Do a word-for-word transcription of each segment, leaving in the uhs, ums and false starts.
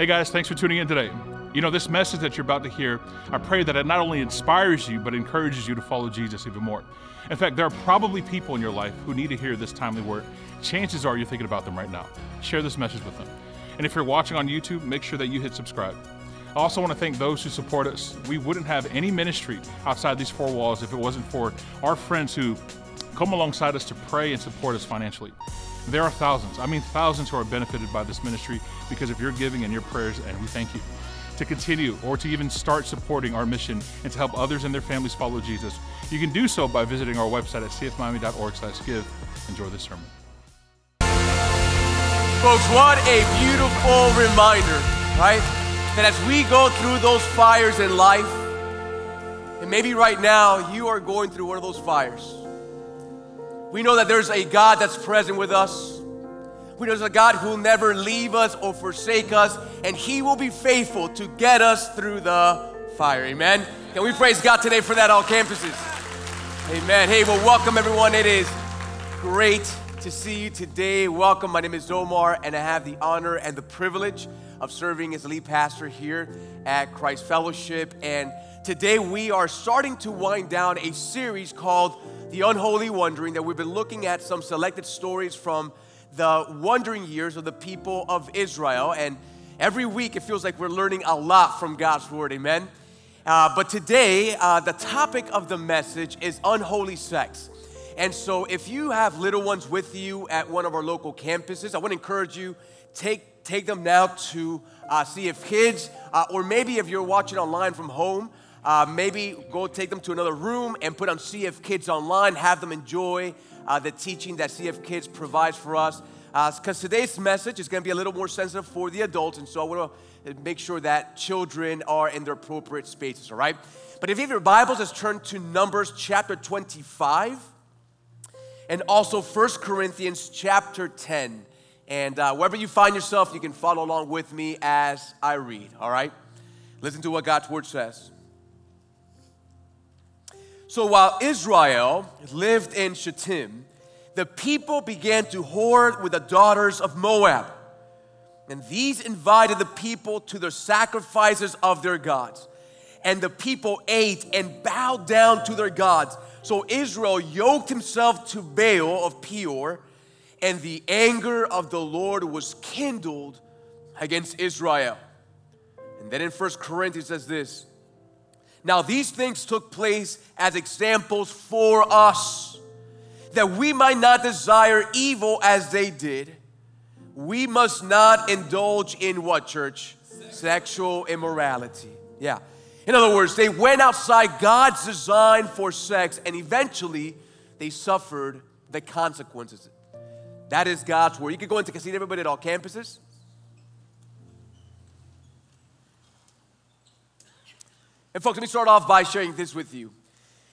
Hey guys, thanks for tuning in today. You know, this message that you're about to hear, I pray that it not only inspires you, but encourages you to follow Jesus even more. In fact, there are probably people in your life who need to hear this timely word. Chances are you're thinking about them right now. Share this message with them. And if you're watching on YouTube, make sure that you hit subscribe. I also want to thank those who support us. We wouldn't have any ministry outside these four walls if it wasn't for our friends who come alongside us to pray and support us financially. There are thousands, I mean thousands, who are benefited by this ministry because of your giving and your prayers, and we thank you. To continue or to even start supporting our mission and to help others and their families follow Jesus, you can do so by visiting our website at c f miami dot org slash give. Enjoy this sermon. Folks, what a beautiful reminder, right? That as we go through those fires in life, and maybe right now you are going through one of those fires, we know that there's a God that's present with us. We know there's a God who will never leave us or forsake us, and He will be faithful to get us through the fire. Amen? Can we praise God today for that on campuses? Amen. Hey, well, welcome everyone. It is great to see you today. Welcome. My name is Omar, and I have the honor and the privilege of serving as lead pastor here at Christ Fellowship. And today we are starting to wind down a series called The Unholy Wandering, that we've been looking at some selected stories from the wandering years of the people of Israel. And every week it feels like we're learning a lot from God's Word, amen? Uh, but today, uh, the topic of the message is unholy sex. And so if you have little ones with you at one of our local campuses, I want to encourage you, take, take them now to uh, C F Kids, uh, or maybe if you're watching online from home, Uh, maybe go take them to another room and put on C F Kids Online. Have them enjoy uh, the teaching that C F Kids provides for us. Because uh, today's message is going to be a little more sensitive for the adults, and so I want to make sure that children are in their appropriate spaces, all right? But if you have your Bibles, let's turn to Numbers chapter twenty-five and also First Corinthians chapter ten. And uh, wherever you find yourself, you can follow along with me as I read, all right? Listen to what God's Word says. So while Israel lived in Shittim, the people began to whore with the daughters of Moab. And these invited the people to their sacrifices of their gods. And the people ate and bowed down to their gods. So Israel yoked himself to Baal of Peor, and the anger of the Lord was kindled against Israel. And then in First Corinthians it says this, now these things took place as examples for us, that we might not desire evil as they did. We must not indulge in what, church? Sexual, Sexual immorality. Yeah. In other words, they went outside God's design for sex, and eventually they suffered the consequences. That is God's word. You can go and take a seat, everybody, at all campuses. And folks, let me start off by sharing this with you.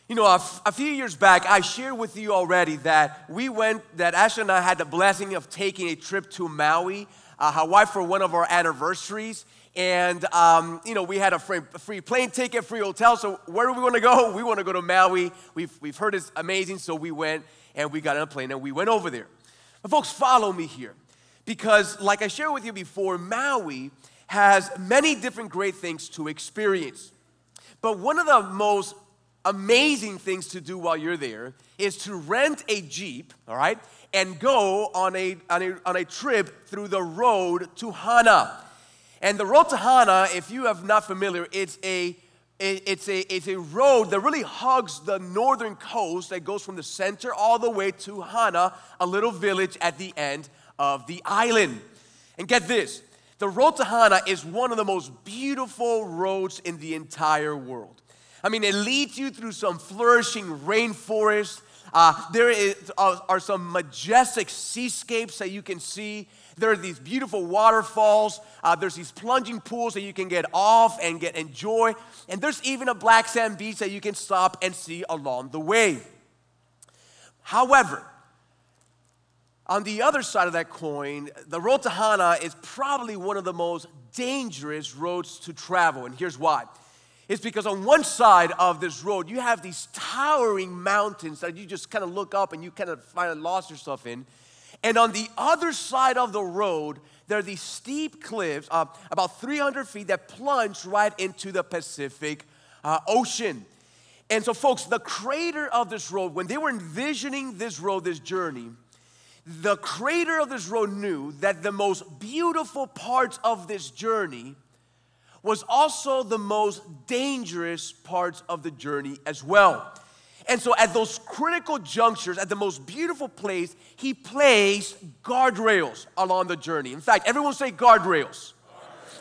You know, a, f- a few years back, I shared with you already that we went, that Asha and I had the blessing of taking a trip to Maui, uh, Hawaii, for one of our anniversaries. And, um, you know, we had a free, free plane ticket, free hotel. So where do we want to go? We want to go to Maui. We've, we've heard it's amazing. So we went and we got on a plane and we went over there. But folks, follow me here. Because like I shared with you before, Maui has many different great things to experience. But one of the most amazing things to do while you're there is to rent a Jeep, all right, and go on a, on a on a trip through the Road to Hana. And the Road to Hana, if you are not familiar, it's a it, it's a it's a road that really hugs the northern coast that goes from the center all the way to Hana, a little village at the end of the island. And get this. The Road to Hana is one of the most beautiful roads in the entire world. I mean, it leads you through some flourishing rainforest. Uh, there is, uh, are some majestic seascapes that you can see. There are these beautiful waterfalls. Uh, there's these plunging pools that you can get off and get enjoy. And there's even a black sand beach that you can stop and see along the way. However, on the other side of that coin, the Road to Hana is probably one of the most dangerous roads to travel, and here's why. It's because on one side of this road, you have these towering mountains that you just kind of look up and you kind of find lost yourself in, and on the other side of the road, There are these steep cliffs, uh, about three hundred feet, that plunge right into the Pacific uh, Ocean. And so, folks, the creator of this road, when they were envisioning this road, this journey, the creator of this road knew that the most beautiful parts of this journey was also the most dangerous parts of the journey as well. And so at those critical junctures, at the most beautiful place, he placed guardrails along the journey. In fact, everyone say guardrails. Guardrails.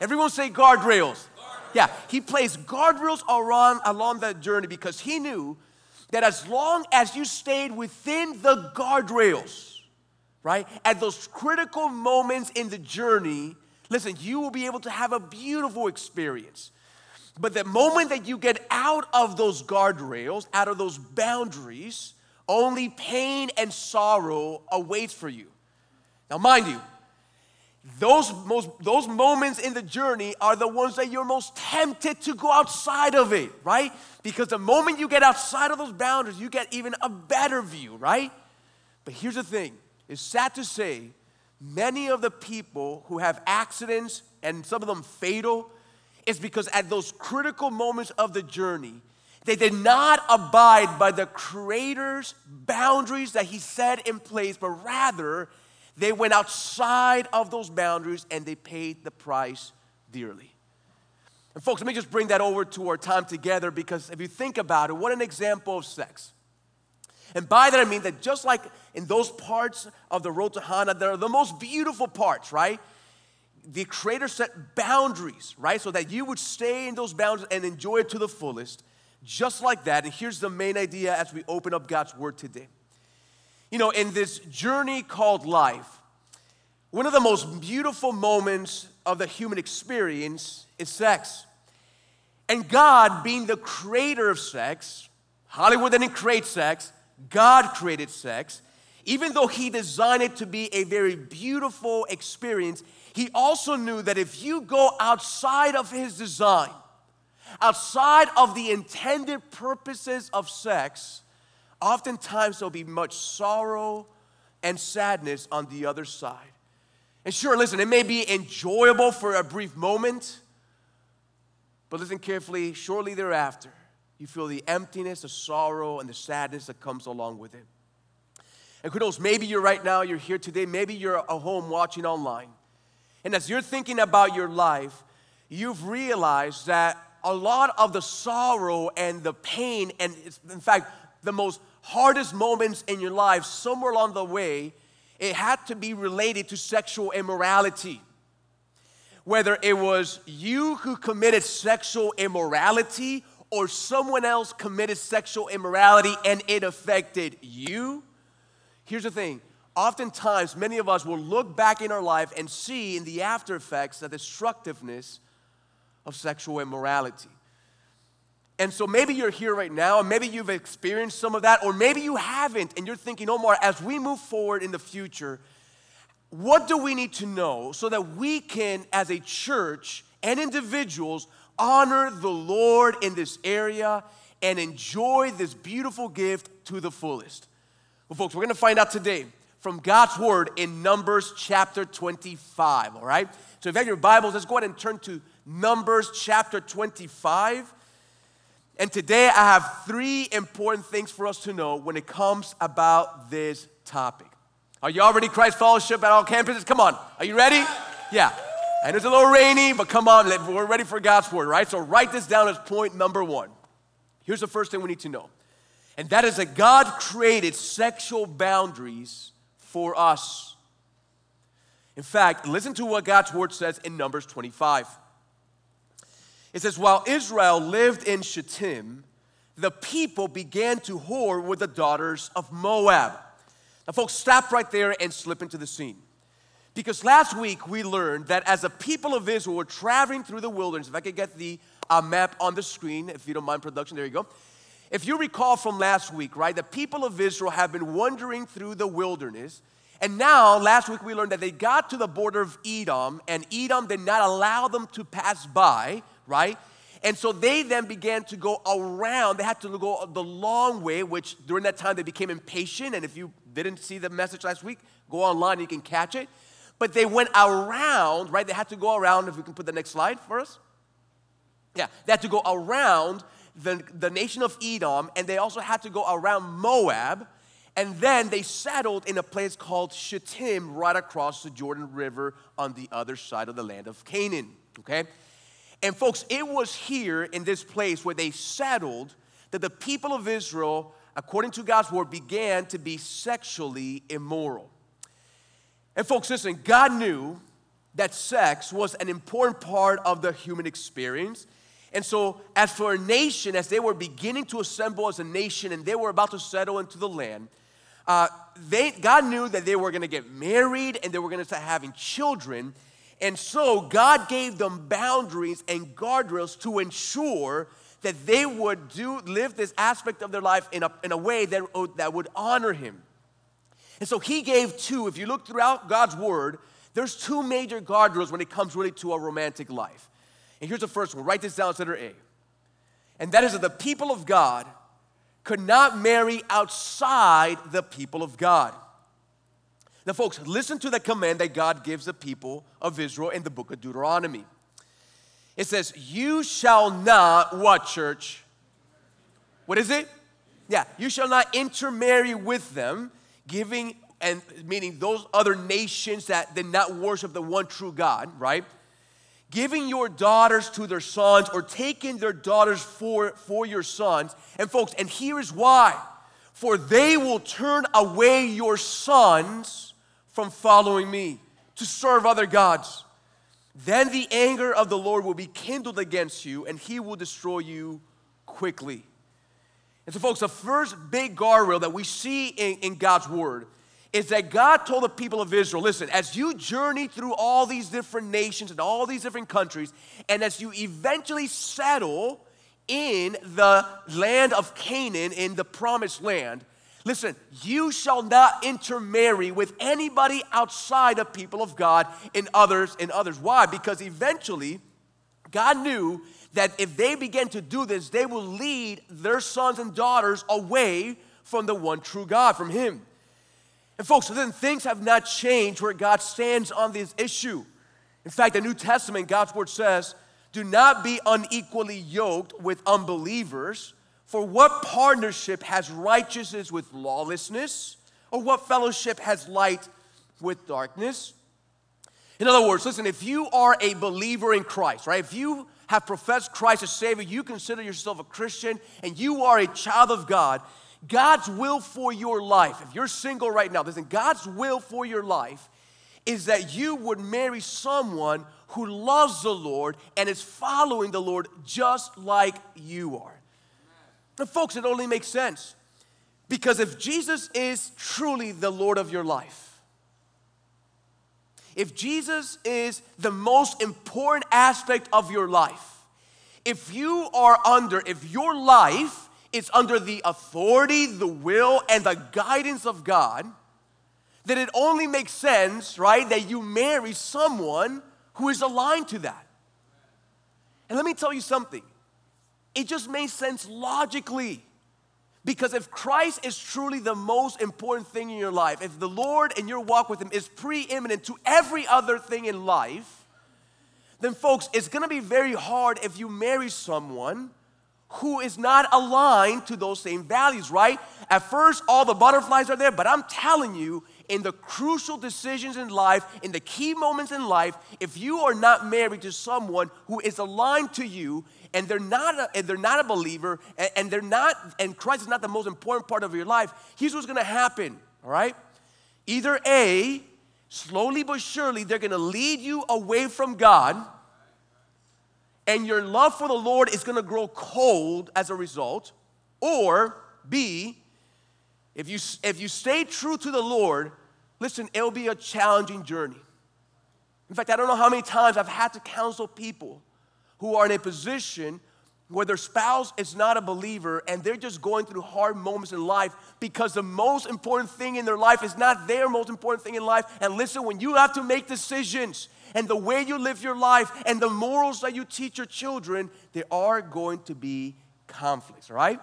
Everyone say guardrails. Guardrails. Yeah, he placed guardrails around, along that journey because he knew that as long as you stayed within the guardrails, right? At those critical moments in the journey, listen, you will be able to have a beautiful experience. But the moment that you get out of those guardrails, out of those boundaries, only pain and sorrow awaits for you. Now, mind you, those, most, those moments in the journey are the ones that you're most tempted to go outside of it, right? Because the moment you get outside of those boundaries, you get even a better view, right? But here's the thing. It's sad to say, many of the people who have accidents, and some of them fatal, is because at those critical moments of the journey, they did not abide by the Creator's boundaries that He set in place, but rather, they went outside of those boundaries and they paid the price dearly. And folks, let me just bring that over to our time together, because if you think about it, what an example of sex. And by that I mean that just like in those parts of the Road to Hana, they're the most beautiful parts, right? The Creator set boundaries, right? So that you would stay in those boundaries and enjoy it to the fullest, just like that. And here's the main idea as we open up God's Word today. You know, in this journey called life, one of the most beautiful moments of the human experience is sex. And God, being the creator of sex, Hollywood didn't create sex, God created sex. Even though He designed it to be a very beautiful experience, He also knew that if you go outside of His design, outside of the intended purposes of sex, oftentimes there'll be much sorrow and sadness on the other side. And sure, listen, it may be enjoyable for a brief moment, but listen carefully, shortly thereafter, you feel the emptiness, the sorrow, and the sadness that comes along with it. And who knows, maybe you're right now, you're here today, maybe you're at home watching online. And as you're thinking about your life, you've realized that a lot of the sorrow and the pain, and in fact, the most hardest moments in your life, somewhere along the way, it had to be related to sexual immorality. Whether it was you who committed sexual immorality or someone else committed sexual immorality and it affected you. Here's the thing. Oftentimes, many of us will look back in our life and see in the after effects the destructiveness of sexual immorality. And so maybe you're here right now, and maybe you've experienced some of that, or maybe you haven't, and you're thinking, Omar, as we move forward in the future, what do we need to know so that we can, as a church and individuals, honor the Lord in this area and enjoy this beautiful gift to the fullest? Well, folks, we're going to find out today from God's Word in Numbers chapter twenty-five, all right? So if you have your Bibles, let's go ahead and turn to Numbers chapter twenty-five. And today I have three important things for us to know when it comes about this topic. Are you all ready, Christ Fellowship, at all campuses? Come on. Are you ready? Yeah. And it's a little rainy, but come on, we're ready for God's Word, right? So write this down as point number one. Here's the first thing we need to know, and that is that God created sexual boundaries for us. In fact, listen to what God's Word says in Numbers twenty-five. It says, while Israel lived in Shittim, the people began to whore with the daughters of Moab. Now, folks, stop right there and slip into the scene. Because last week we learned that as a people of Israel were traveling through the wilderness, if I could get the uh, map on the screen, if you don't mind production, there you go. If you recall from last week, right, the people of Israel have been wandering through the wilderness. And now, last week we learned that they got to the border of Edom, and Edom did not allow them to pass by, right? And so they then began to go around. They had to go the long way, which during that time they became impatient. And if you didn't see the message last week, go online, you can catch it. But they went around, right? They had to go around, if we can put the next slide first. Yeah, they had to go around the, the nation of Edom, and they also had to go around Moab, and then they settled in a place called Shittim right across the Jordan River on the other side of the land of Canaan, okay? And folks, it was here in this place where they settled that the people of Israel, according to God's word, began to be sexually immoral. And folks, listen, God knew that sex was an important part of the human experience. And so as for a nation, as they were beginning to assemble as a nation and they were about to settle into the land, uh, they, God knew that they were going to get married and they were going to start having children. And so God gave them boundaries and guardrails to ensure that they would do live this aspect of their life in a, in a way that, that would honor him. And so he gave two, if you look throughout God's word, there's two major guardrails when it comes really to a romantic life. And here's the first one. Write this down, it's letter A. And that is that the people of God could not marry outside the people of God. Now, folks, listen to the command that God gives the people of Israel in the book of Deuteronomy. It says, you shall not, what, church? What is it? Yeah, you shall not intermarry with them, giving, and meaning those other nations that did not worship the one true God, right? Giving your daughters to their sons or taking their daughters for, for your sons. And folks, and here is why. For they will turn away your sons from following me to serve other gods. Then the anger of the Lord will be kindled against you and he will destroy you quickly. And so, folks, the first big guardrail that we see in, in God's word is that God told the people of Israel, listen, as you journey through all these different nations and all these different countries, and as you eventually settle in the land of Canaan, in the promised land, listen, you shall not intermarry with anybody outside the people of God and others and others. Why? Because eventually God knew that if they began to do this, they will lead their sons and daughters away from the one true God, from him. And folks, then things have not changed where God stands on this issue. In fact, the New Testament, God's word says, do not be unequally yoked with unbelievers, for what partnership has righteousness with lawlessness, or what fellowship has light with darkness? In other words, listen, if you are a believer in Christ, right, if you have professed Christ as Savior, you consider yourself a Christian, and you are a child of God, God's will for your life, if you're single right now, listen, God's will for your life is that you would marry someone who loves the Lord and is following the Lord just like you are. Now, folks, it only makes sense, because if Jesus is truly the Lord of your life, if Jesus is the most important aspect of your life, if you are under, if your life is under the authority, the will, and the guidance of God, then it only makes sense, right, that you marry someone who is aligned to that. And let me tell you something. It just makes sense logically. Because if Christ is truly the most important thing in your life, if the Lord and your walk with him is preeminent to every other thing in life, then folks, it's going to be very hard if you marry someone who is not aligned to those same values, right? At first, all the butterflies are there, but I'm telling you, in the crucial decisions in life, in the key moments in life, if you are not married to someone who is aligned to you, and they're not a, and they're not a believer, and, and they're not, and Christ is not the most important part of your life, here's what's going to happen, all right? Either A, slowly but surely, they're going to lead you away from God, and your love for the Lord is going to grow cold as a result, or B, If you, if you stay true to the Lord, listen, it'll be a challenging journey. In fact, I don't know how many times I've had to counsel people who are in a position where their spouse is not a believer and they're just going through hard moments in life because the most important thing in their life is not their most important thing in life. And listen, when you have to make decisions and the way you live your life and the morals that you teach your children, there are going to be conflicts, right?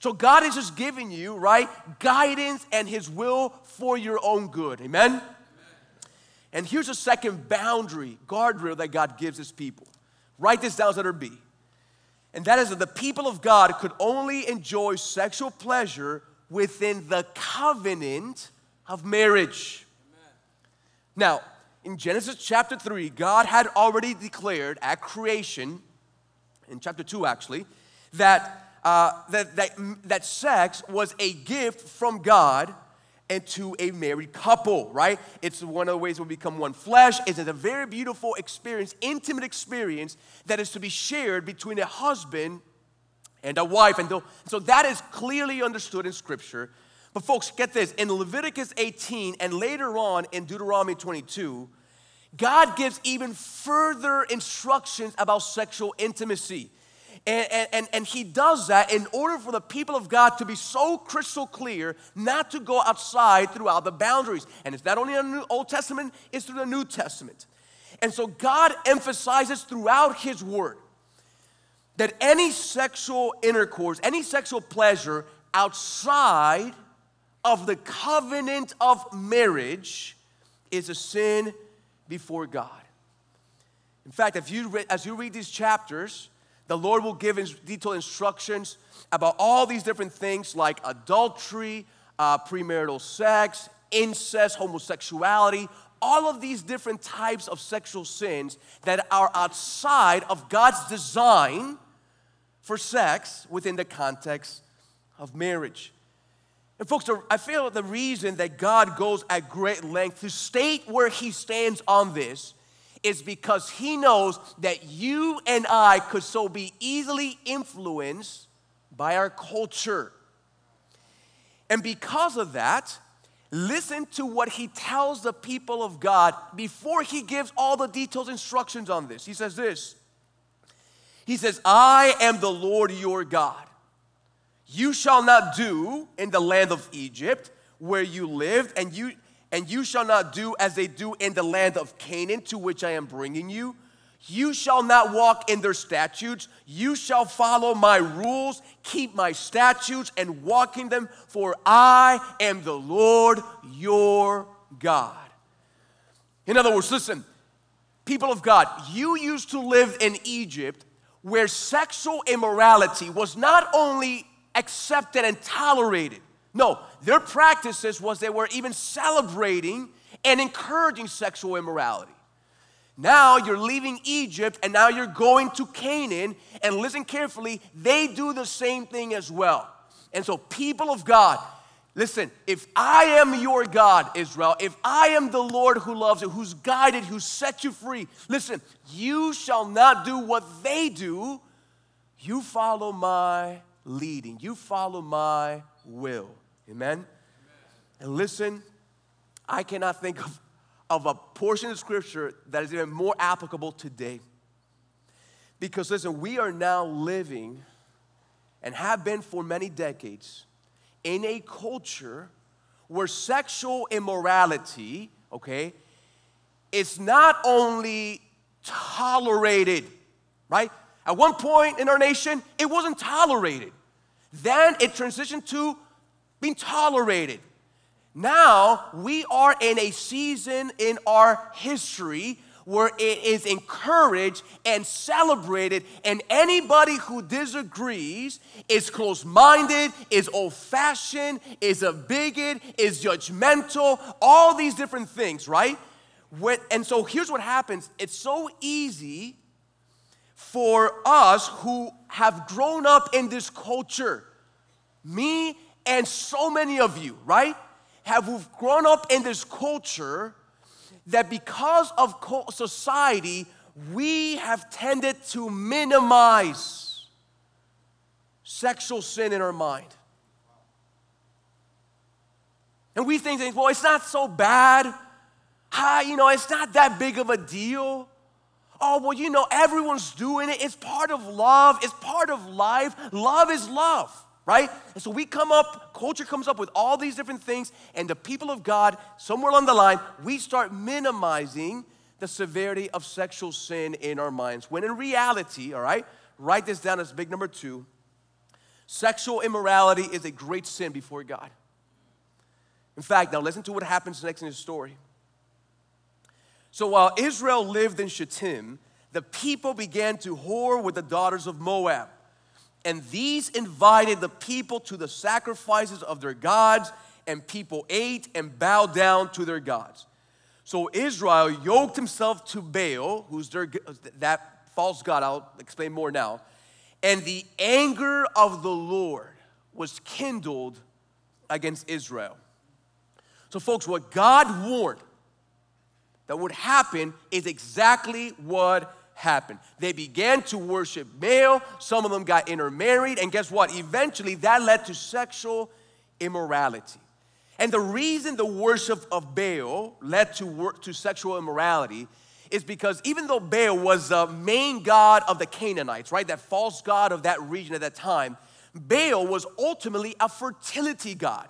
So God is just giving you, right, guidance and his will for your own good. Amen? Amen? And here's a second boundary, guardrail that God gives his people. Write this down as letter B. And that is that the people of God could only enjoy sexual pleasure within the covenant of marriage. Amen. Now, in Genesis chapter three, God had already declared at creation, in chapter two actually, that uh, that, that, that sex was a gift from God and to a married couple, right? It's one of the ways we become one flesh. It's a very beautiful experience, intimate experience that is to be shared between a husband and a wife. And the, so that is clearly understood in Scripture. But folks, get this. In Leviticus eighteen and later on in Deuteronomy twenty-two, God gives even further instructions about sexual intimacy. And, and, and he does that in order for the people of God to be so crystal clear not to go outside throughout the boundaries. And it's not only in the Old Testament, it's through the New Testament. And so God emphasizes throughout his word that any sexual intercourse, any sexual pleasure outside of the covenant of marriage is a sin before God. In fact, if you re- as you read these chapters, the Lord will give detailed instructions about all these different things like adultery, uh, premarital sex, incest, homosexuality, all of these different types of sexual sins that are outside of God's design for sex within the context of marriage. And folks, I feel the reason that God goes at great length to state where he stands on this is because he knows that you and I could so be easily influenced by our culture. And because of that, listen to what he tells the people of God before he gives all the detailed instructions on this. He says this. He says, I am the Lord your God. You shall not do in the land of Egypt where you lived, and you... And you shall not do as they do in the land of Canaan, to which I am bringing you. You shall not walk in their statutes. You shall follow my rules, keep my statutes, and walk in them, for I am the Lord your God. In other words, listen, people of God, you used to live in Egypt where sexual immorality was not only accepted and tolerated, no, their practices was they were even celebrating and encouraging sexual immorality. Now you're leaving Egypt and now you're going to Canaan, and listen carefully, they do the same thing as well. And so people of God, listen, if I am your God, Israel, if I am the Lord who loves you, who's guided, who set you free, listen, you shall not do what they do. You follow my leading. You follow my will. Amen? Amen? And listen, I cannot think of, of a portion of Scripture that is even more applicable today. Because listen, we are now living and have been for many decades in a culture where sexual immorality, okay, is not only tolerated, right? At one point in our nation, it wasn't tolerated. Then it transitioned to being tolerated. Now we are in a season in our history where it is encouraged and celebrated, and anybody who disagrees is close-minded, is old-fashioned, is a bigot, is judgmental, all these different things, right? And so here's what happens. It's so easy for us who have grown up in this culture, me and so many of you, right, have we've grown up in this culture that because of society, we have tended to minimize sexual sin in our mind. And we think, well, it's not so bad. Hi, you know, it's not that big of a deal. Oh, well, you know, everyone's doing it. It's part of love. It's part of life. Love is love, right? And so we come up, culture comes up with all these different things, and the people of God, somewhere along the line, we start minimizing the severity of sexual sin in our minds. When in reality, all right, write this down as big number two, sexual immorality is a great sin before God. In fact, now listen to what happens next in this story. So while Israel lived in Shittim, the people began to whore with the daughters of Moab. And these invited the people to the sacrifices of their gods, and people ate and bowed down to their gods. So Israel yoked himself to Baal, who's their, that false god. I'll explain more now. And the anger of the Lord was kindled against Israel. So folks, what God warned that would happen is exactly what happened. They began to worship Baal. Some of them got intermarried. And guess what? Eventually, that led to sexual immorality. And the reason the worship of Baal led to, wor- to sexual immorality is because even though Baal was the main god of the Canaanites, right, that false god of that region at that time, Baal was ultimately a fertility god.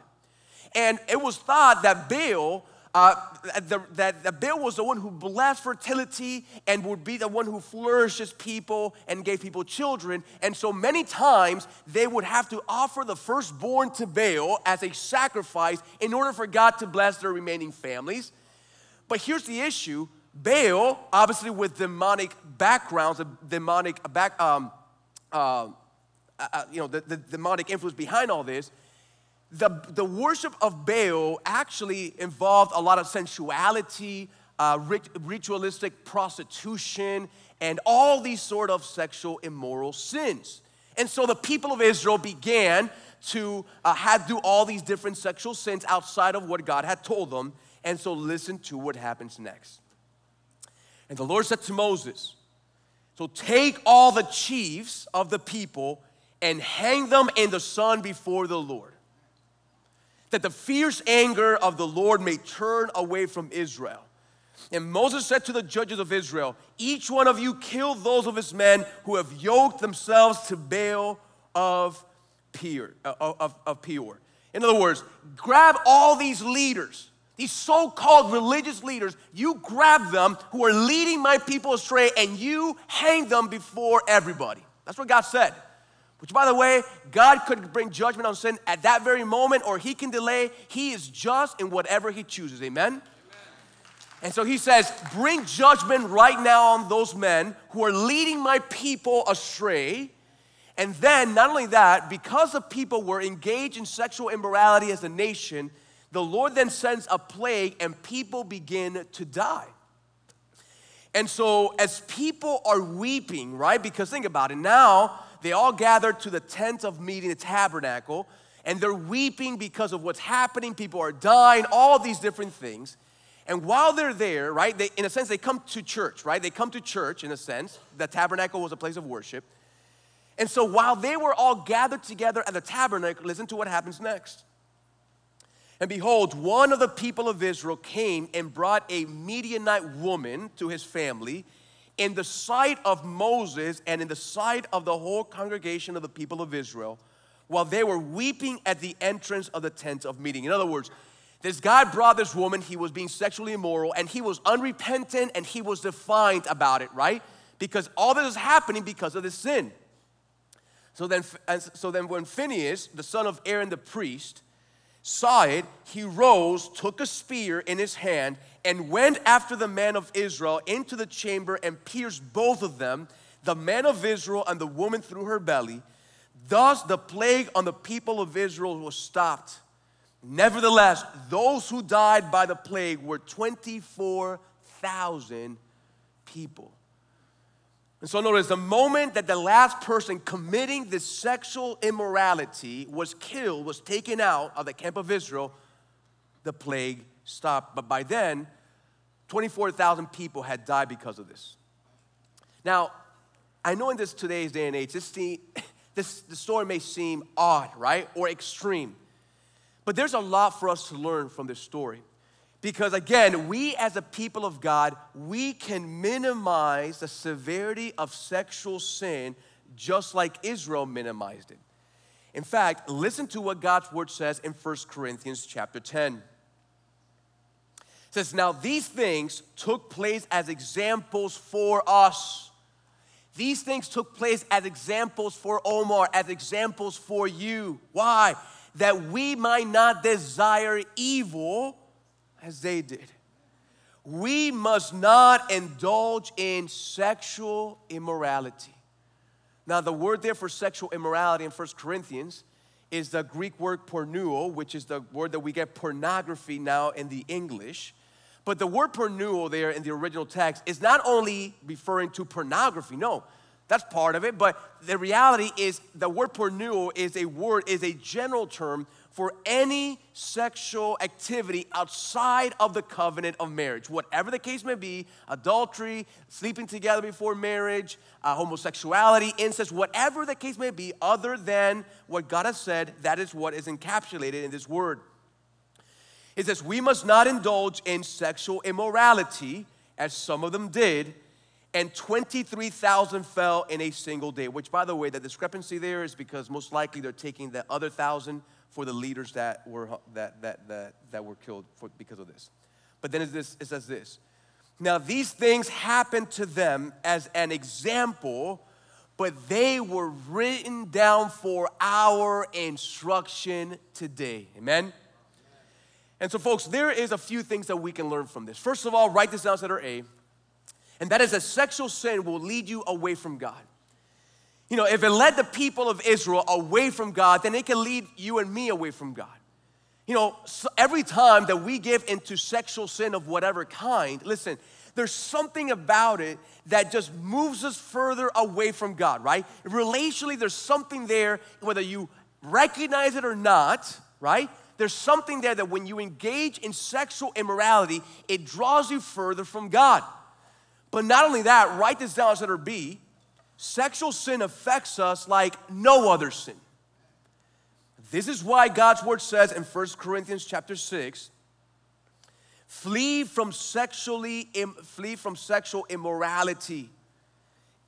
And it was thought that Baal, uh, the, that, that Baal was the one who blessed fertility and would be the one who flourishes people and gave people children. And so many times they would have to offer the firstborn to Baal as a sacrifice in order for God to bless their remaining families. But here's the issue. Baal, obviously with demonic backgrounds, demonic back, um, uh, uh, you know, the, the demonic influence behind all this, the, the worship of Baal actually involved a lot of sensuality, uh, rit- ritualistic prostitution, and all these sort of sexual immoral sins. And so the people of Israel began to uh, have do all these different sexual sins outside of what God had told them. And so listen to what happens next. And the Lord said to Moses, so take all the chiefs of the people and hang them in the sun before the Lord, that the fierce anger of the Lord may turn away from Israel. And Moses said to the judges of Israel, each one of you kill those of his men who have yoked themselves to Baal of Peor. Of, of Peor. In other words, grab all these leaders, these so-called religious leaders, you grab them who are leading my people astray and you hang them before everybody. That's what God said. Which, by the way, God could bring judgment on sin at that very moment, or he can delay. He is just in whatever he chooses. Amen? Amen? And so he says, bring judgment right now on those men who are leading my people astray. And then, not only that, because the people were engaged in sexual immorality as a nation, the Lord then sends a plague and people begin to die. And so as people are weeping, right, because think about it, now they all gather to the tent of meeting, the tabernacle, and they're weeping because of what's happening. People are dying, all these different things. And while they're there, right, they, in a sense, they come to church, right? They come to church, in a sense. The tabernacle was a place of worship. And so while they were all gathered together at the tabernacle, listen to what happens next. And behold, one of the people of Israel came and brought a Midianite woman to his family in the sight of Moses and in the sight of the whole congregation of the people of Israel, while they were weeping at the entrance of the tent of meeting. In other words, this guy brought this woman. He was being sexually immoral, and he was unrepentant, and he was defiant about it, right? Because all this is happening because of this sin. So then, so then when Phinehas, the son of Aaron the priest, saw it, he rose, took a spear in his hand, and went after the man of Israel into the chamber and pierced both of them, the man of Israel and the woman through her belly. Thus the plague on the people of Israel was stopped. Nevertheless, those who died by the plague were twenty-four thousand people. And so notice, the moment that the last person committing this sexual immorality was killed, was taken out of the camp of Israel, the plague stopped. But by then, twenty-four thousand people had died because of this. Now, I know in this today's day and age, this, this the story may seem odd, right, or extreme. But there's a lot for us to learn from this story. Because again, we as a people of God, we can minimize the severity of sexual sin just like Israel minimized it. In fact, listen to what God's word says in First Corinthians chapter ten. It says, now these things took place as examples for us. These things took place as examples for Omar, as examples for you. Why? That we might not desire evil as they did. we must not indulge in sexual immorality. Now, the word there for sexual immorality in First Corinthians is the Greek word pornuo, which is the word that we get pornography now in the English. But the word pornuo there in the original text is not only referring to pornography, no, that's part of it, but the reality is the word pornuo is a word, is a general term for any sexual activity outside of the covenant of marriage. Whatever the case may be, adultery, sleeping together before marriage, uh, homosexuality, incest, whatever the case may be, other than what God has said, that is what is encapsulated in this word. It says, we must not indulge in sexual immorality, as some of them did, and twenty-three thousand fell in a single day, which, by the way, the discrepancy there is because most likely they're taking the other thousand for the leaders that were that that that, that were killed for, because of this. But then it, this, it says this, now these things happened to them as an example, but they were written down for our instruction today. Amen? And so, folks, there is a few things that we can learn from this. First of all, write this down as letter A. And that is that sexual sin will lead you away from God. You know, if it led the people of Israel away from God, then it can lead you and me away from God. You know, so every time that we give into sexual sin of whatever kind, listen, there's something about it that just moves us further away from God, right? Relationally, there's something there, whether you recognize it or not, right? There's something there that when you engage in sexual immorality, it draws you further from God. But not only that, write this down as letter B, sexual sin affects us like no other sin. This is why God's word says in First Corinthians chapter six, flee from sexually, im- flee from sexual immorality.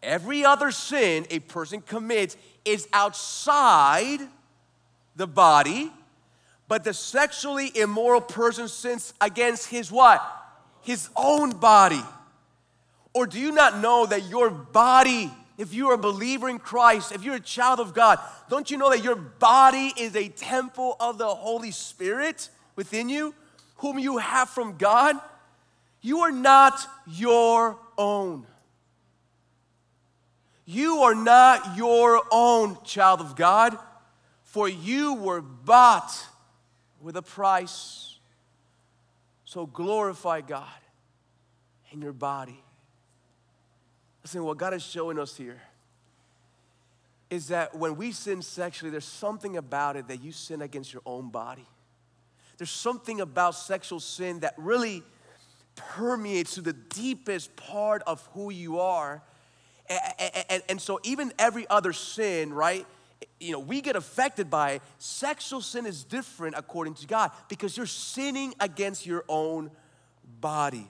Every other sin a person commits is outside the body, but the sexually immoral person sins against his what? His own body. Or do you not know that your body, if you are a believer in Christ, if you're a child of God, don't you know that your body is a temple of the Holy Spirit within you, whom you have from God? You are not your own. You are not your own, child of God, for you were bought with a price. So glorify God in your body. Listen, what God is showing us here is that when we sin sexually, there's something about it that you sin against your own body. There's something about sexual sin that really permeates to the deepest part of who you are. And, and, and so even every other sin, right, you know, we get affected by it. Sexual sin is different according to God because you're sinning against your own body.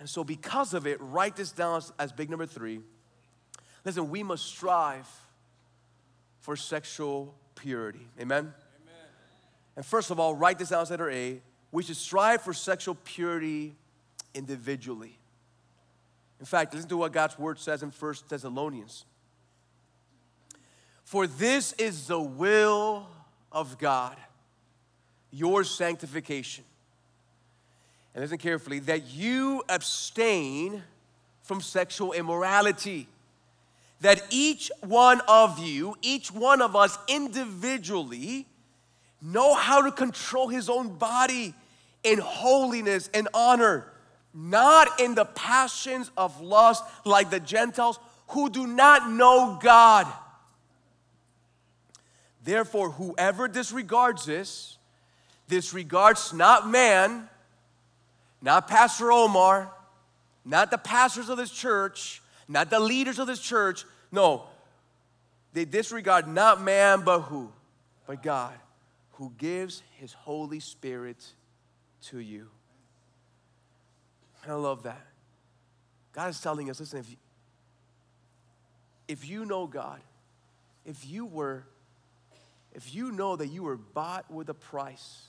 And so because of it, write this down as, as big number three. Listen, we must strive for sexual purity. Amen? Amen? And first of all, write this down as letter A. We should strive for sexual purity individually. In fact, listen to what God's word says in First Thessalonians. For this is the will of God, your sanctification. And listen carefully, that you abstain from sexual immorality, that each one of you, each one of us individually, know how to control his own body in holiness and honor, not in the passions of lust like the Gentiles who do not know God. Therefore, whoever disregards this, disregards not man, not Pastor Omar, not the pastors of this church, not the leaders of this church. No, they disregard not man, but who? But God, who gives his Holy Spirit to you. And I love that. God is telling us, listen, if you, if you know God, if you were, if you know that you were bought with a price,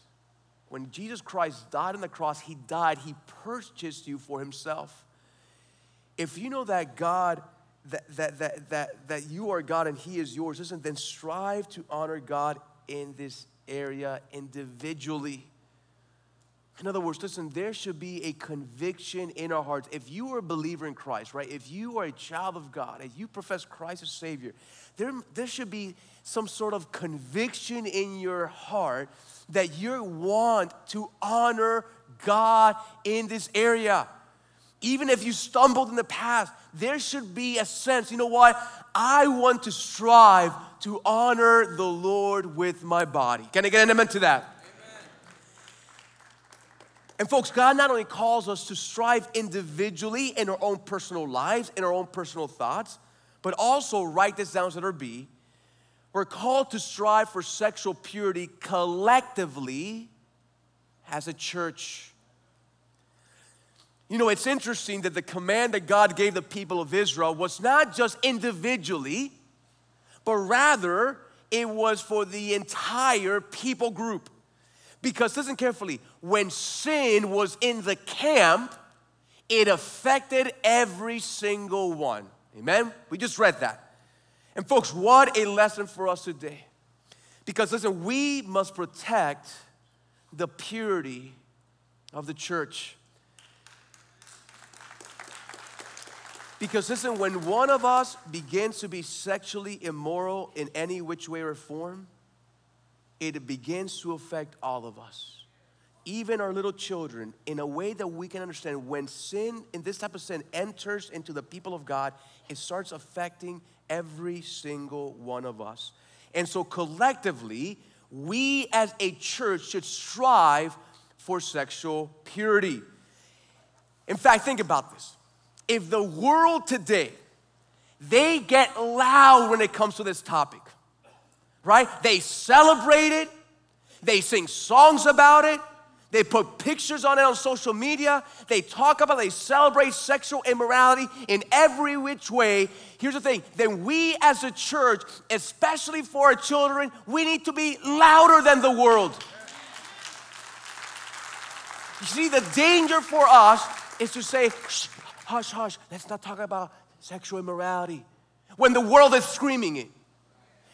when Jesus Christ died on the cross, he died, he purchased you for himself. If you know that God, that, that, that, that, that you are God and he is yours, listen, then strive to honor God in this area individually. In other words, listen, there should be a conviction in our hearts. If you are a believer in Christ, right, if you are a child of God, if you profess Christ as Savior, there, there should be some sort of conviction in your heart that you want to honor God in this area. Even if you stumbled in the past, there should be a sense, you know what? I want to strive to honor the Lord with my body. Can I get an amen to that? Amen. And folks, God not only calls us to strive individually in our own personal lives, in our own personal thoughts, but also, write this down, letter B, we're called to strive for sexual purity collectively as a church. You know, it's interesting that the command that God gave the people of Israel was not just individually, but rather it was for the entire people group. Because, listen carefully, when sin was in the camp, it affected every single one. Amen? We just read that. And folks, what a lesson for us today. Because, listen, we must protect the purity of the church. Because listen, when one of us begins to be sexually immoral in any which way or form, it begins to affect all of us, even our little children, in a way that we can understand. When sin, in this type of sin, enters into the people of God, it starts affecting every single one of us. And so collectively, we as a church should strive for sexual purity. In fact, think about this. If the world today, they get loud when it comes to this topic, right? They celebrate it. They sing songs about it. They put pictures on it on social media. They talk about it. They celebrate sexual immorality in every which way. Here's the thing. Then we as a church, especially for our children, we need to be louder than the world. You see, the danger for us is to say, shh. Hush, hush, let's not talk about sexual immorality when the world is screaming it.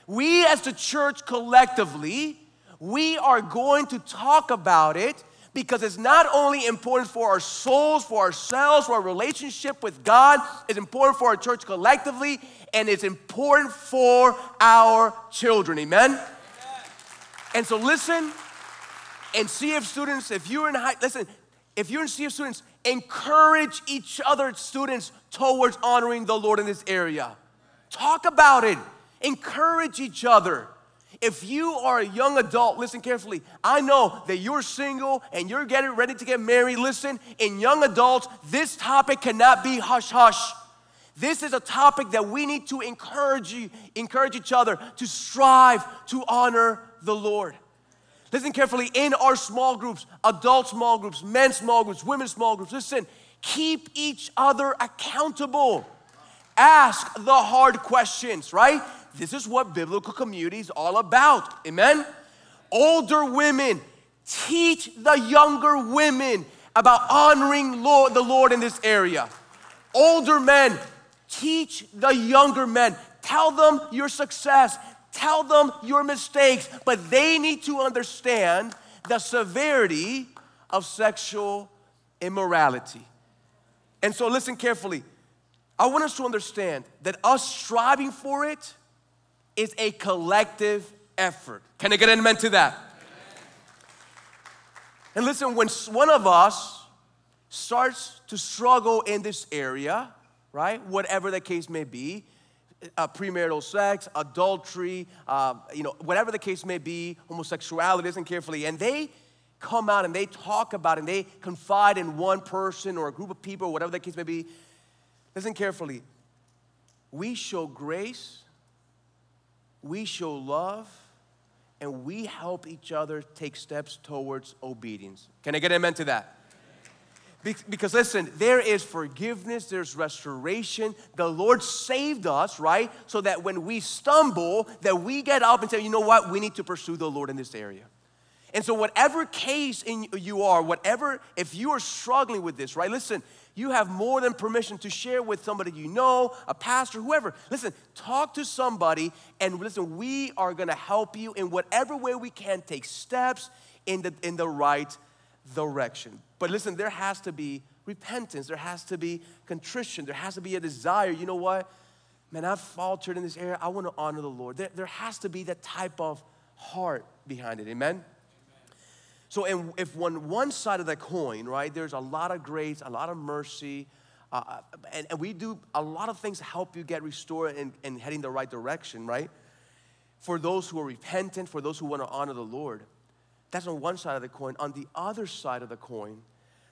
We as the church collectively, we are going to talk about it because it's not only important for our souls, for ourselves, for our relationship with God, it's important for our church collectively, and it's important for our children, amen? Amen. And so listen, and C F students, if you're in high, listen, if you're in C F students, encourage each other, students, towards honoring the Lord in this area. Talk about it. Encourage each other. If you are a young adult, listen carefully. I know that you're single and you're getting ready to get married. Listen, in young adults, this topic cannot be hush-hush. This is a topic that we need to encourage you, encourage each other to strive to honor the Lord. Listen carefully, in our small groups, adult small groups, men's small groups, women's small groups, listen, keep each other accountable. Ask the hard questions, right? This is what biblical community is all about, amen? Older women, teach the younger women about honoring Lord, the Lord in this area. Older men, teach the younger men. Tell them your success. Tell them your mistakes, but they need to understand the severity of sexual immorality. And so listen carefully. I want us to understand that us striving for it is a collective effort. Can I get an amen to that? Amen. And listen, when one of us starts to struggle in this area, right, whatever the case may be, Uh, premarital sex, adultery, uh, you know, whatever the case may be, homosexuality, listen carefully, and they come out and they talk about it and they confide in one person or a group of people, whatever the case may be, listen carefully. We show grace, we show love, and we help each other take steps towards obedience. Can I get an amen to that? Because listen, there is forgiveness, there's restoration. The Lord saved us, right? So that when we stumble, that we get up and say, you know what? We need to pursue the Lord in this area. And so whatever case in you are, whatever, if you are struggling with this, right? Listen, you have more than permission to share with somebody you know, a pastor, whoever. Listen, talk to somebody and listen, we are gonna help you in whatever way we can, take steps in the, in the right direction. But listen, there has to be repentance. There has to be contrition. There has to be a desire. You know what? Man, I've faltered in this area. I want to honor the Lord. There, there has to be that type of heart behind it. Amen? Amen. So and if on one side of the coin, right, there's a lot of grace, a lot of mercy, uh, and, and we do a lot of things to help you get restored and, and heading the right direction, right? For those who are repentant, for those who want to honor the Lord. That's on one side of the coin. On the other side of the coin,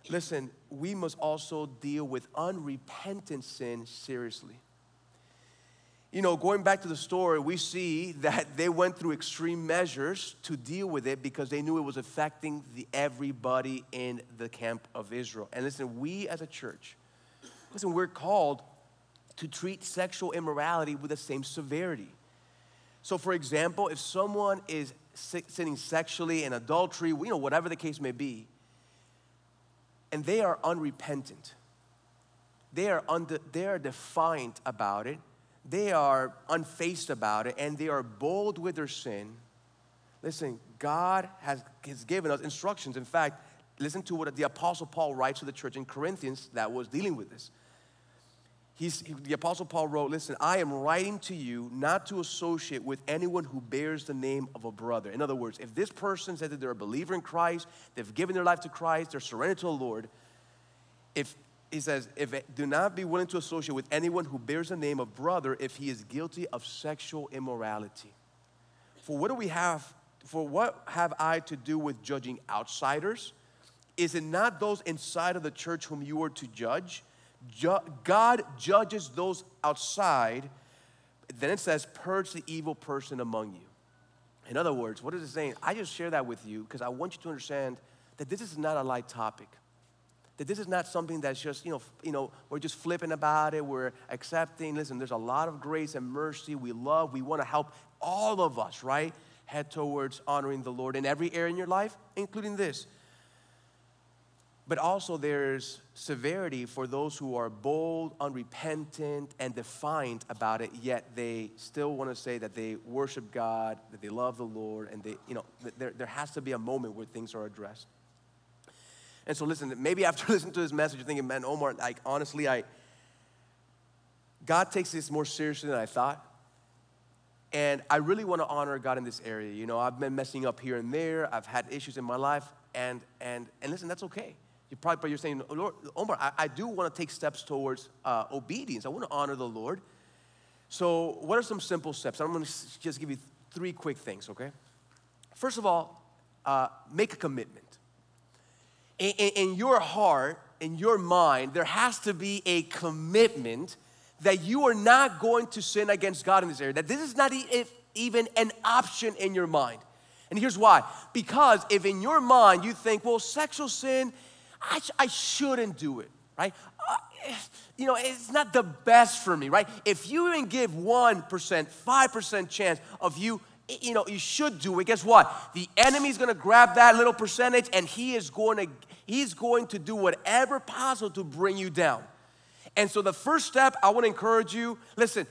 listen, we must also deal with unrepentant sin seriously. You know, going back to the story, we see that they went through extreme measures to deal with it because they knew it was affecting the everybody in the camp of Israel. And listen, we as a church, listen, we're called to treat sexual immorality with the same severity. So for example, if someone is sinning sexually in adultery, you know, whatever the case may be, and they are unrepentant, they are, und- they are defiant about it, they are unfazed about it, and they are bold with their sin. Listen, God has, has given us instructions. In fact, listen to what the Apostle Paul writes to the church in Corinthians that was dealing with this. He's, the Apostle Paul wrote, listen, I am writing to you not to associate with anyone who bears the name of a brother. In other words, if this person says that they're a believer in Christ, they've given their life to Christ, they're surrendered to the Lord, if he says, if do not be willing to associate with anyone who bears the name of brother if he is guilty of sexual immorality. For what do we have, for what have I to do with judging outsiders? Is it not those inside of the church whom you are to judge? God judges those outside. Then it says, purge the evil person among you. In other words, what is it saying? I just share that with you because I want you to understand that this is not a light topic. That this is not something that's just, you know, you know, we're just flipping about it. We're accepting. Listen, there's a lot of grace and mercy. We love. We want to help all of us, right? Head towards honoring the Lord in every area in your life, including this. But also there's severity for those who are bold, unrepentant, and defiant about it, yet they still want to say that they worship God, that they love the Lord, and they, you know, there, there has to be a moment where things are addressed. And so listen, maybe after listening to this message, you're thinking, man, Omar, like honestly, I God takes this more seriously than I thought. And I really want to honor God in this area. You know, I've been messing up here and there. I've had issues in my life. And and and listen, that's okay. You probably, but you're saying, Lord, Omar, I, I do want to take steps towards uh, obedience. I want to honor the Lord. So what are some simple steps? I'm going to just give you three quick things, okay? First of all, uh, make a commitment. In, in, in your heart, in your mind, there has to be a commitment that you are not going to sin against God in this area, that this is not if even an option in your mind. And here's why. Because if in your mind you think, well, sexual sin, I, sh- I shouldn't do it, right? Uh, you know, it's not the best for me, right? If you even give one percent, five percent chance of you, you know, you should do it, guess what? The enemy's going to grab that little percentage and he is going to, he's going to do whatever possible to bring you down. And so the first step, I want to encourage you, listen,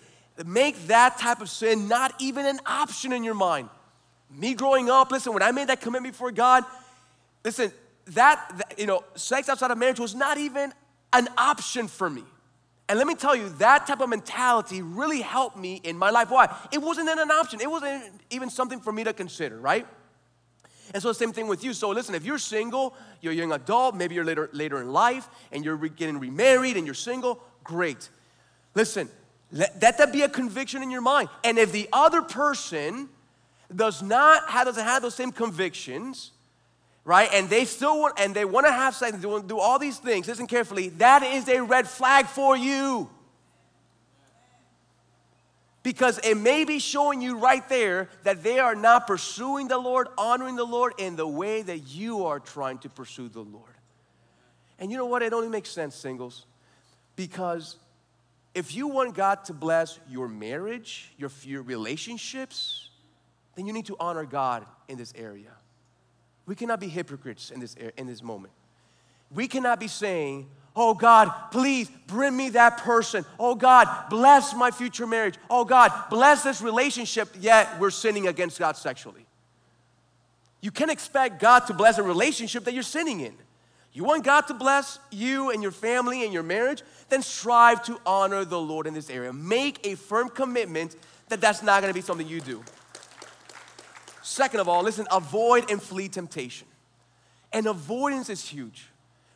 make that type of sin not even an option in your mind. Me growing up, listen, when I made that commitment before God, listen, That, that, you know, sex outside of marriage was not even an option for me. And let me tell you, that type of mentality really helped me in my life. Why? It wasn't an option. It wasn't even something for me to consider, right? And so the same thing with you. So listen, if you're single, you're a young adult, maybe you're later, later in life, and you're getting remarried and you're single, great. Listen, let, let that be a conviction in your mind. And if the other person does not have, doesn't have those same convictions, right, and they still want, and they want to have sex, they want to do all these things, listen carefully, that is a red flag for you. Because it may be showing you right there that they are not pursuing the Lord, honoring the Lord in the way that you are trying to pursue the Lord. And you know what, it only makes sense, singles, because if you want God to bless your marriage, your, your relationships, then you need to honor God in this area. We cannot be hypocrites in this in this moment. We cannot be saying, oh God, please bring me that person. Oh God, bless my future marriage. Oh God, bless this relationship, yet we're sinning against God sexually. You can't expect God to bless a relationship that you're sinning in. You want God to bless you and your family and your marriage? Then strive to honor the Lord in this area. Make a firm commitment that that's not going to be something you do. Second of all, listen, avoid and flee temptation. And avoidance is huge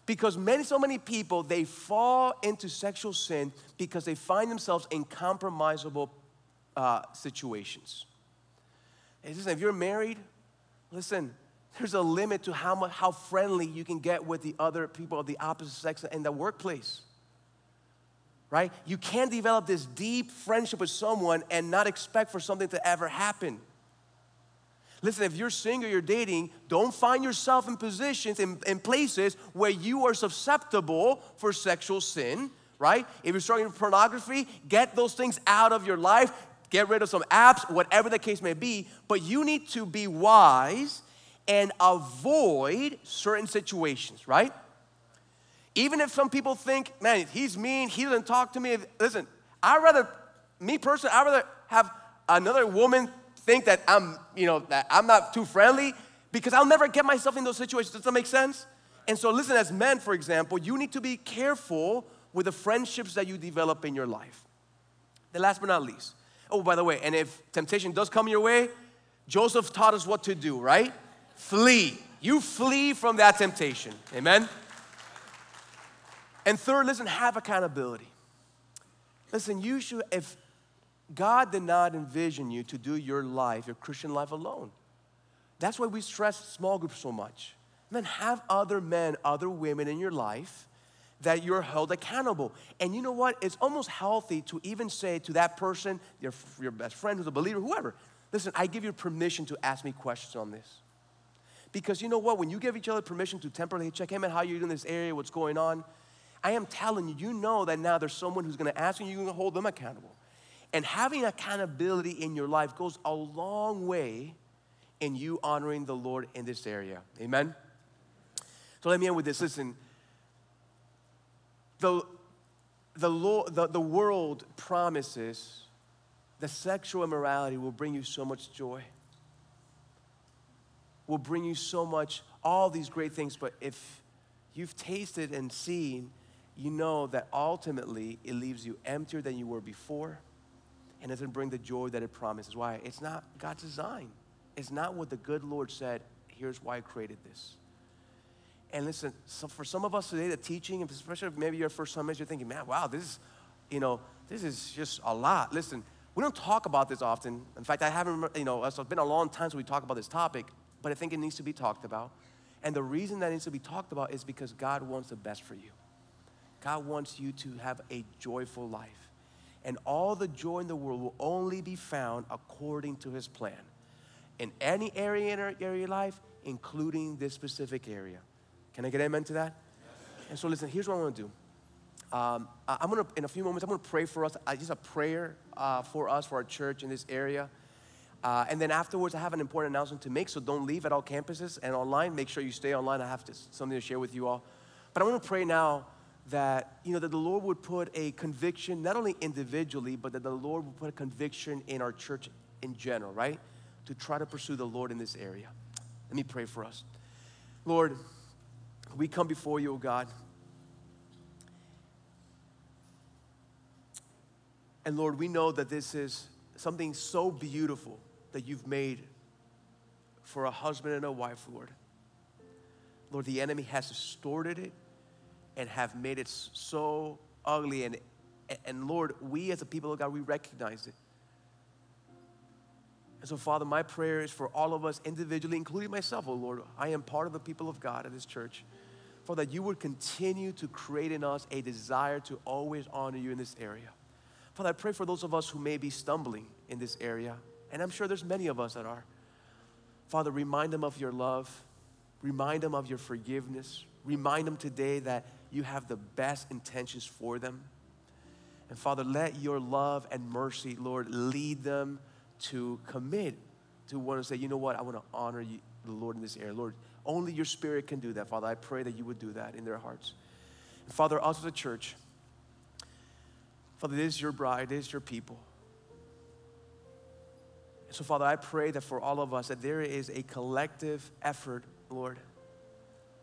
because many, so many people, they fall into sexual sin because they find themselves in compromisable uh, situations. And listen, if you're married, listen, there's a limit to how much, how friendly you can get with the other people of the opposite sex in the workplace, right? You can't develop this deep friendship with someone and not expect for something to ever happen. Listen, if you're single, you're dating, don't find yourself in positions, in, in places where you are susceptible for sexual sin, right? If you're struggling with pornography, get those things out of your life. Get rid of some apps, whatever the case may be. But you need to be wise and avoid certain situations, right? Even if some people think, man, he's mean, he doesn't talk to me. Listen, I'd rather, me personally, I'd rather have another woman think that I'm, you know, that I'm not too friendly because I'll never get myself in those situations. Does that make sense? And so listen, as men, for example, you need to be careful with the friendships that you develop in your life. The last but not least. Oh, by the way, and if temptation does come your way, Joseph taught us what to do, right? Flee. You flee from that temptation. Amen? And third, listen, have accountability. Listen, you should, if God did not envision you to do your life, your Christian life alone. That's why we stress small groups so much. Man, have other men, other women in your life that you're held accountable. And you know what? It's almost healthy to even say to that person, your, your best friend who's a believer, whoever, listen, I give you permission to ask me questions on this. Because you know what? When you give each other permission to temporarily check, hey man, how are you doing in this area? What's going on? I am telling you, you know that now there's someone who's going to ask you, you're going to hold them accountable. And having accountability in your life goes a long way in you honoring the Lord in this area. Amen? So let me end with this. Listen. The, the, Lord, the, the world promises that sexual immorality will bring you so much joy, will bring you so much, all these great things. But if you've tasted and seen, you know that ultimately it leaves you emptier than you were before and doesn't bring the joy that it promises. Why? It's not God's design. It's not what the good Lord said. Here's why I created this. And listen, so for some of us today, the teaching, especially if maybe you're first time, you're thinking, man, wow, this is, you know, this is just a lot. Listen, we don't talk about this often. In fact, I haven't, you know, it's been a long time since we talk about this topic, but I think it needs to be talked about. And the reason that it needs to be talked about is because God wants the best for you. God wants you to have a joyful life. And all the joy in the world will only be found according to his plan in any area in our area of life, including this specific area. Can I get amen to that? Yes. And so listen, here's what I want to do. Um, I, I'm going to, in a few moments, I'm going to pray for us, uh, just a prayer uh, for us, for our church in this area. Uh, and then afterwards, I have an important announcement to make, so don't leave at all campuses and online. Make sure you stay online. I have to, something to share with you all. But I want to pray now that, you know, that the Lord would put a conviction, not only individually, but that the Lord would put a conviction in our church in general, right? To try to pursue the Lord in this area. Let me pray for us. Lord, we come before you, O God. And Lord, we know that this is something so beautiful that you've made for a husband and a wife, Lord. Lord, the enemy has distorted it and have made it so ugly. And, and Lord, we as a people of God, we recognize it. And so, Father, my prayer is for all of us individually, including myself, oh Lord. I am part of the people of God at this church. Father, that you would continue to create in us a desire to always honor you in this area. Father, I pray for those of us who may be stumbling in this area, and I'm sure there's many of us that are. Father, remind them of your love. Remind them of your forgiveness. Remind them today that you have the best intentions for them. And Father, let your love and mercy, Lord, lead them to commit, to want to say, you know what, I want to honor you, the Lord in this area. Lord, only your spirit can do that. Father, I pray that you would do that in their hearts. And Father, us as a church, Father, it is your bride, it is your people. So Father, I pray that for all of us, that there is a collective effort, Lord,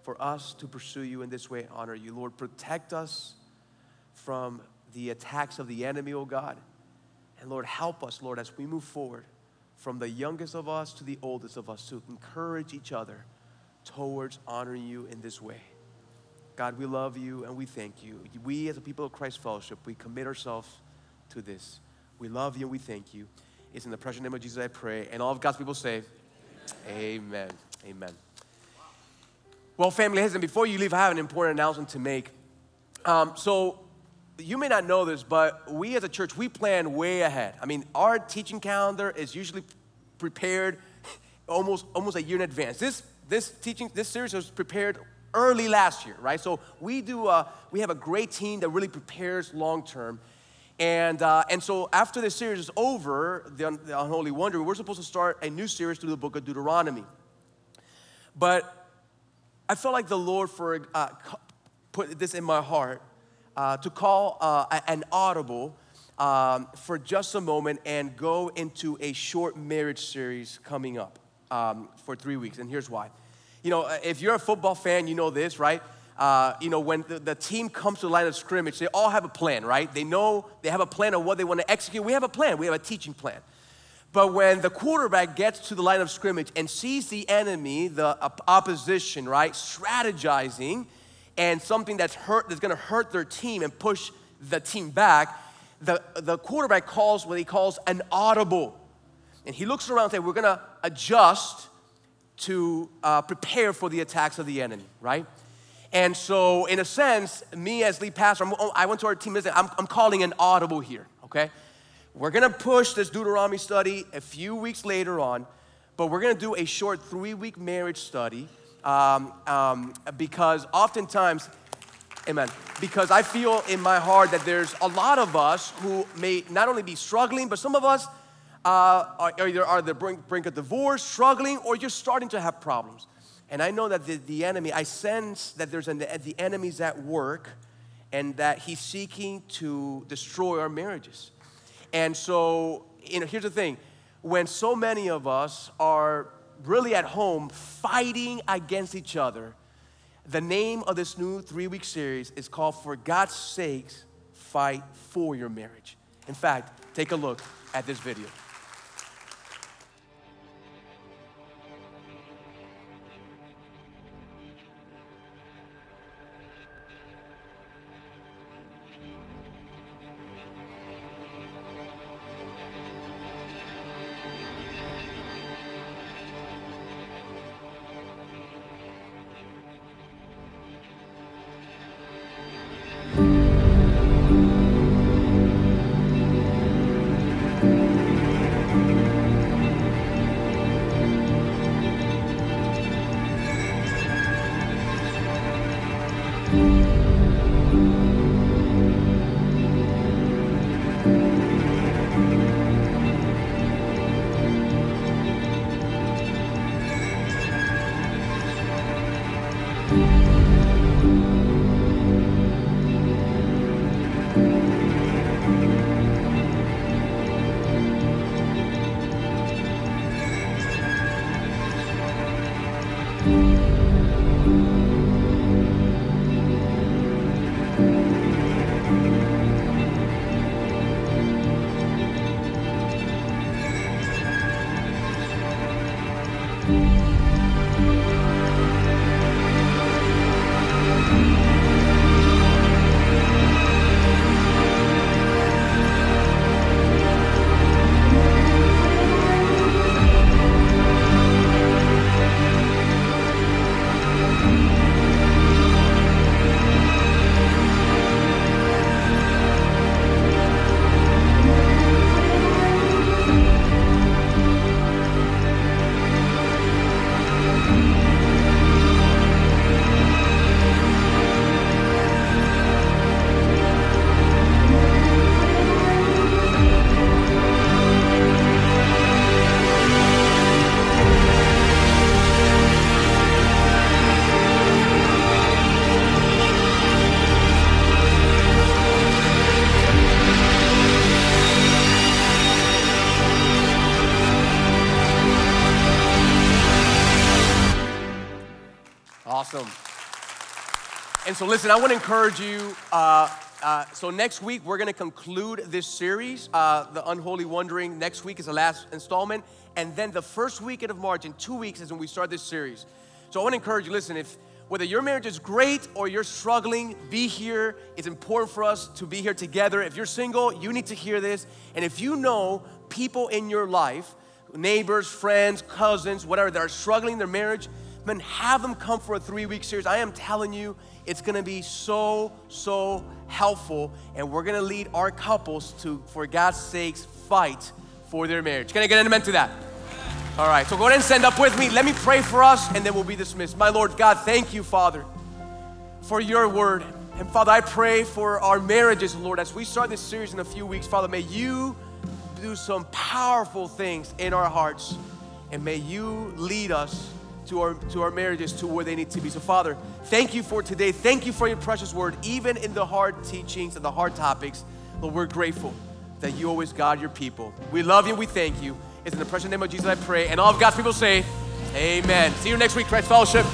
for us to pursue you in this way and honor you. Lord, protect us from the attacks of the enemy, oh God. And Lord, help us, Lord, as we move forward, from the youngest of us to the oldest of us, to encourage each other towards honoring you in this way. God, we love you and we thank you. We as a people of Christ Fellowship, we commit ourselves to this. We love you and we thank you. It's in the precious name of Jesus I pray. And all of God's people say, amen. Amen. Amen. Well, family, listen, before you leave, I have an important announcement to make. Um, so you may not know this, but we as a church, we plan way ahead. I mean, our teaching calendar is usually prepared almost almost a year in advance. This this teaching, this series was prepared early last year, right? So we do. Uh, we have a great team that really prepares long term, and uh, and so after this series is over, the, Un- the Unholy Wonder, we're supposed to start a new series through the book of Deuteronomy. But I felt like the Lord for uh, put this in my heart uh, to call uh, an audible um, for just a moment and go into a short marriage series coming up um, for three weeks, and here's why. You know, if you're a football fan, you know this, right? Uh, you know, when the, the team comes to the line of scrimmage, they all have a plan, right? They know they have a plan of what they want to execute. We have a plan. We have a teaching plan. But when the quarterback gets to the line of scrimmage and sees the enemy, the opposition, right, strategizing and something that's hurt, that's going to hurt their team and push the team back, the, the quarterback calls what he calls an audible. And he looks around and says, we're going to adjust to uh, prepare for the attacks of the enemy, right? And so, in a sense, me as lead pastor, I'm, I went to our team and said, I'm, I'm calling an audible here, okay? We're gonna push this Deuteronomy study a few weeks later on, but we're gonna do a short three-week marriage study um, um, because oftentimes, amen, because I feel in my heart that there's a lot of us who may not only be struggling, but some of us Uh, are either are the brink, brink of divorce, struggling, or you're starting to have problems. And I know that the, the enemy, I sense that there's an, the enemy's at work and that he's seeking to destroy our marriages. And so, you know, here's the thing. When so many of us are really at home fighting against each other, the name of this new three-week series is called For God's Sakes, Fight For Your Marriage. In fact, take a look at this video. Awesome. And so listen, I want to encourage you. Uh, uh, so next week, we're going to conclude this series, uh, The Unholy Wandering. Next week is the last installment. And then the first weekend of March, in two weeks, is when we start this series. So I want to encourage you, listen, if whether your marriage is great or you're struggling, be here. It's important for us to be here together. If you're single, you need to hear this. And if you know people in your life, neighbors, friends, cousins, whatever, that are struggling in their marriage, then have them come for a three-week series. I am telling you, it's going to be so, so helpful. And we're going to lead our couples to, for God's sakes, fight for their marriage. Can I get an amen to that? All right, so go ahead and stand up with me. Let me pray for us, and then we'll be dismissed. My Lord God, thank you, Father, for your word. And Father, I pray for our marriages, Lord, as we start this series in a few weeks. Father, may you do some powerful things in our hearts, and may you lead us to our, to our marriages, to where they need to be. So Father, thank you for today. Thank you for your precious word. Even in the hard teachings and the hard topics, Lord, we're grateful that you always guide your people. We love you, we thank you. It's in the precious name of Jesus I pray. And all of God's people say, amen. See you next week, Christ Fellowship.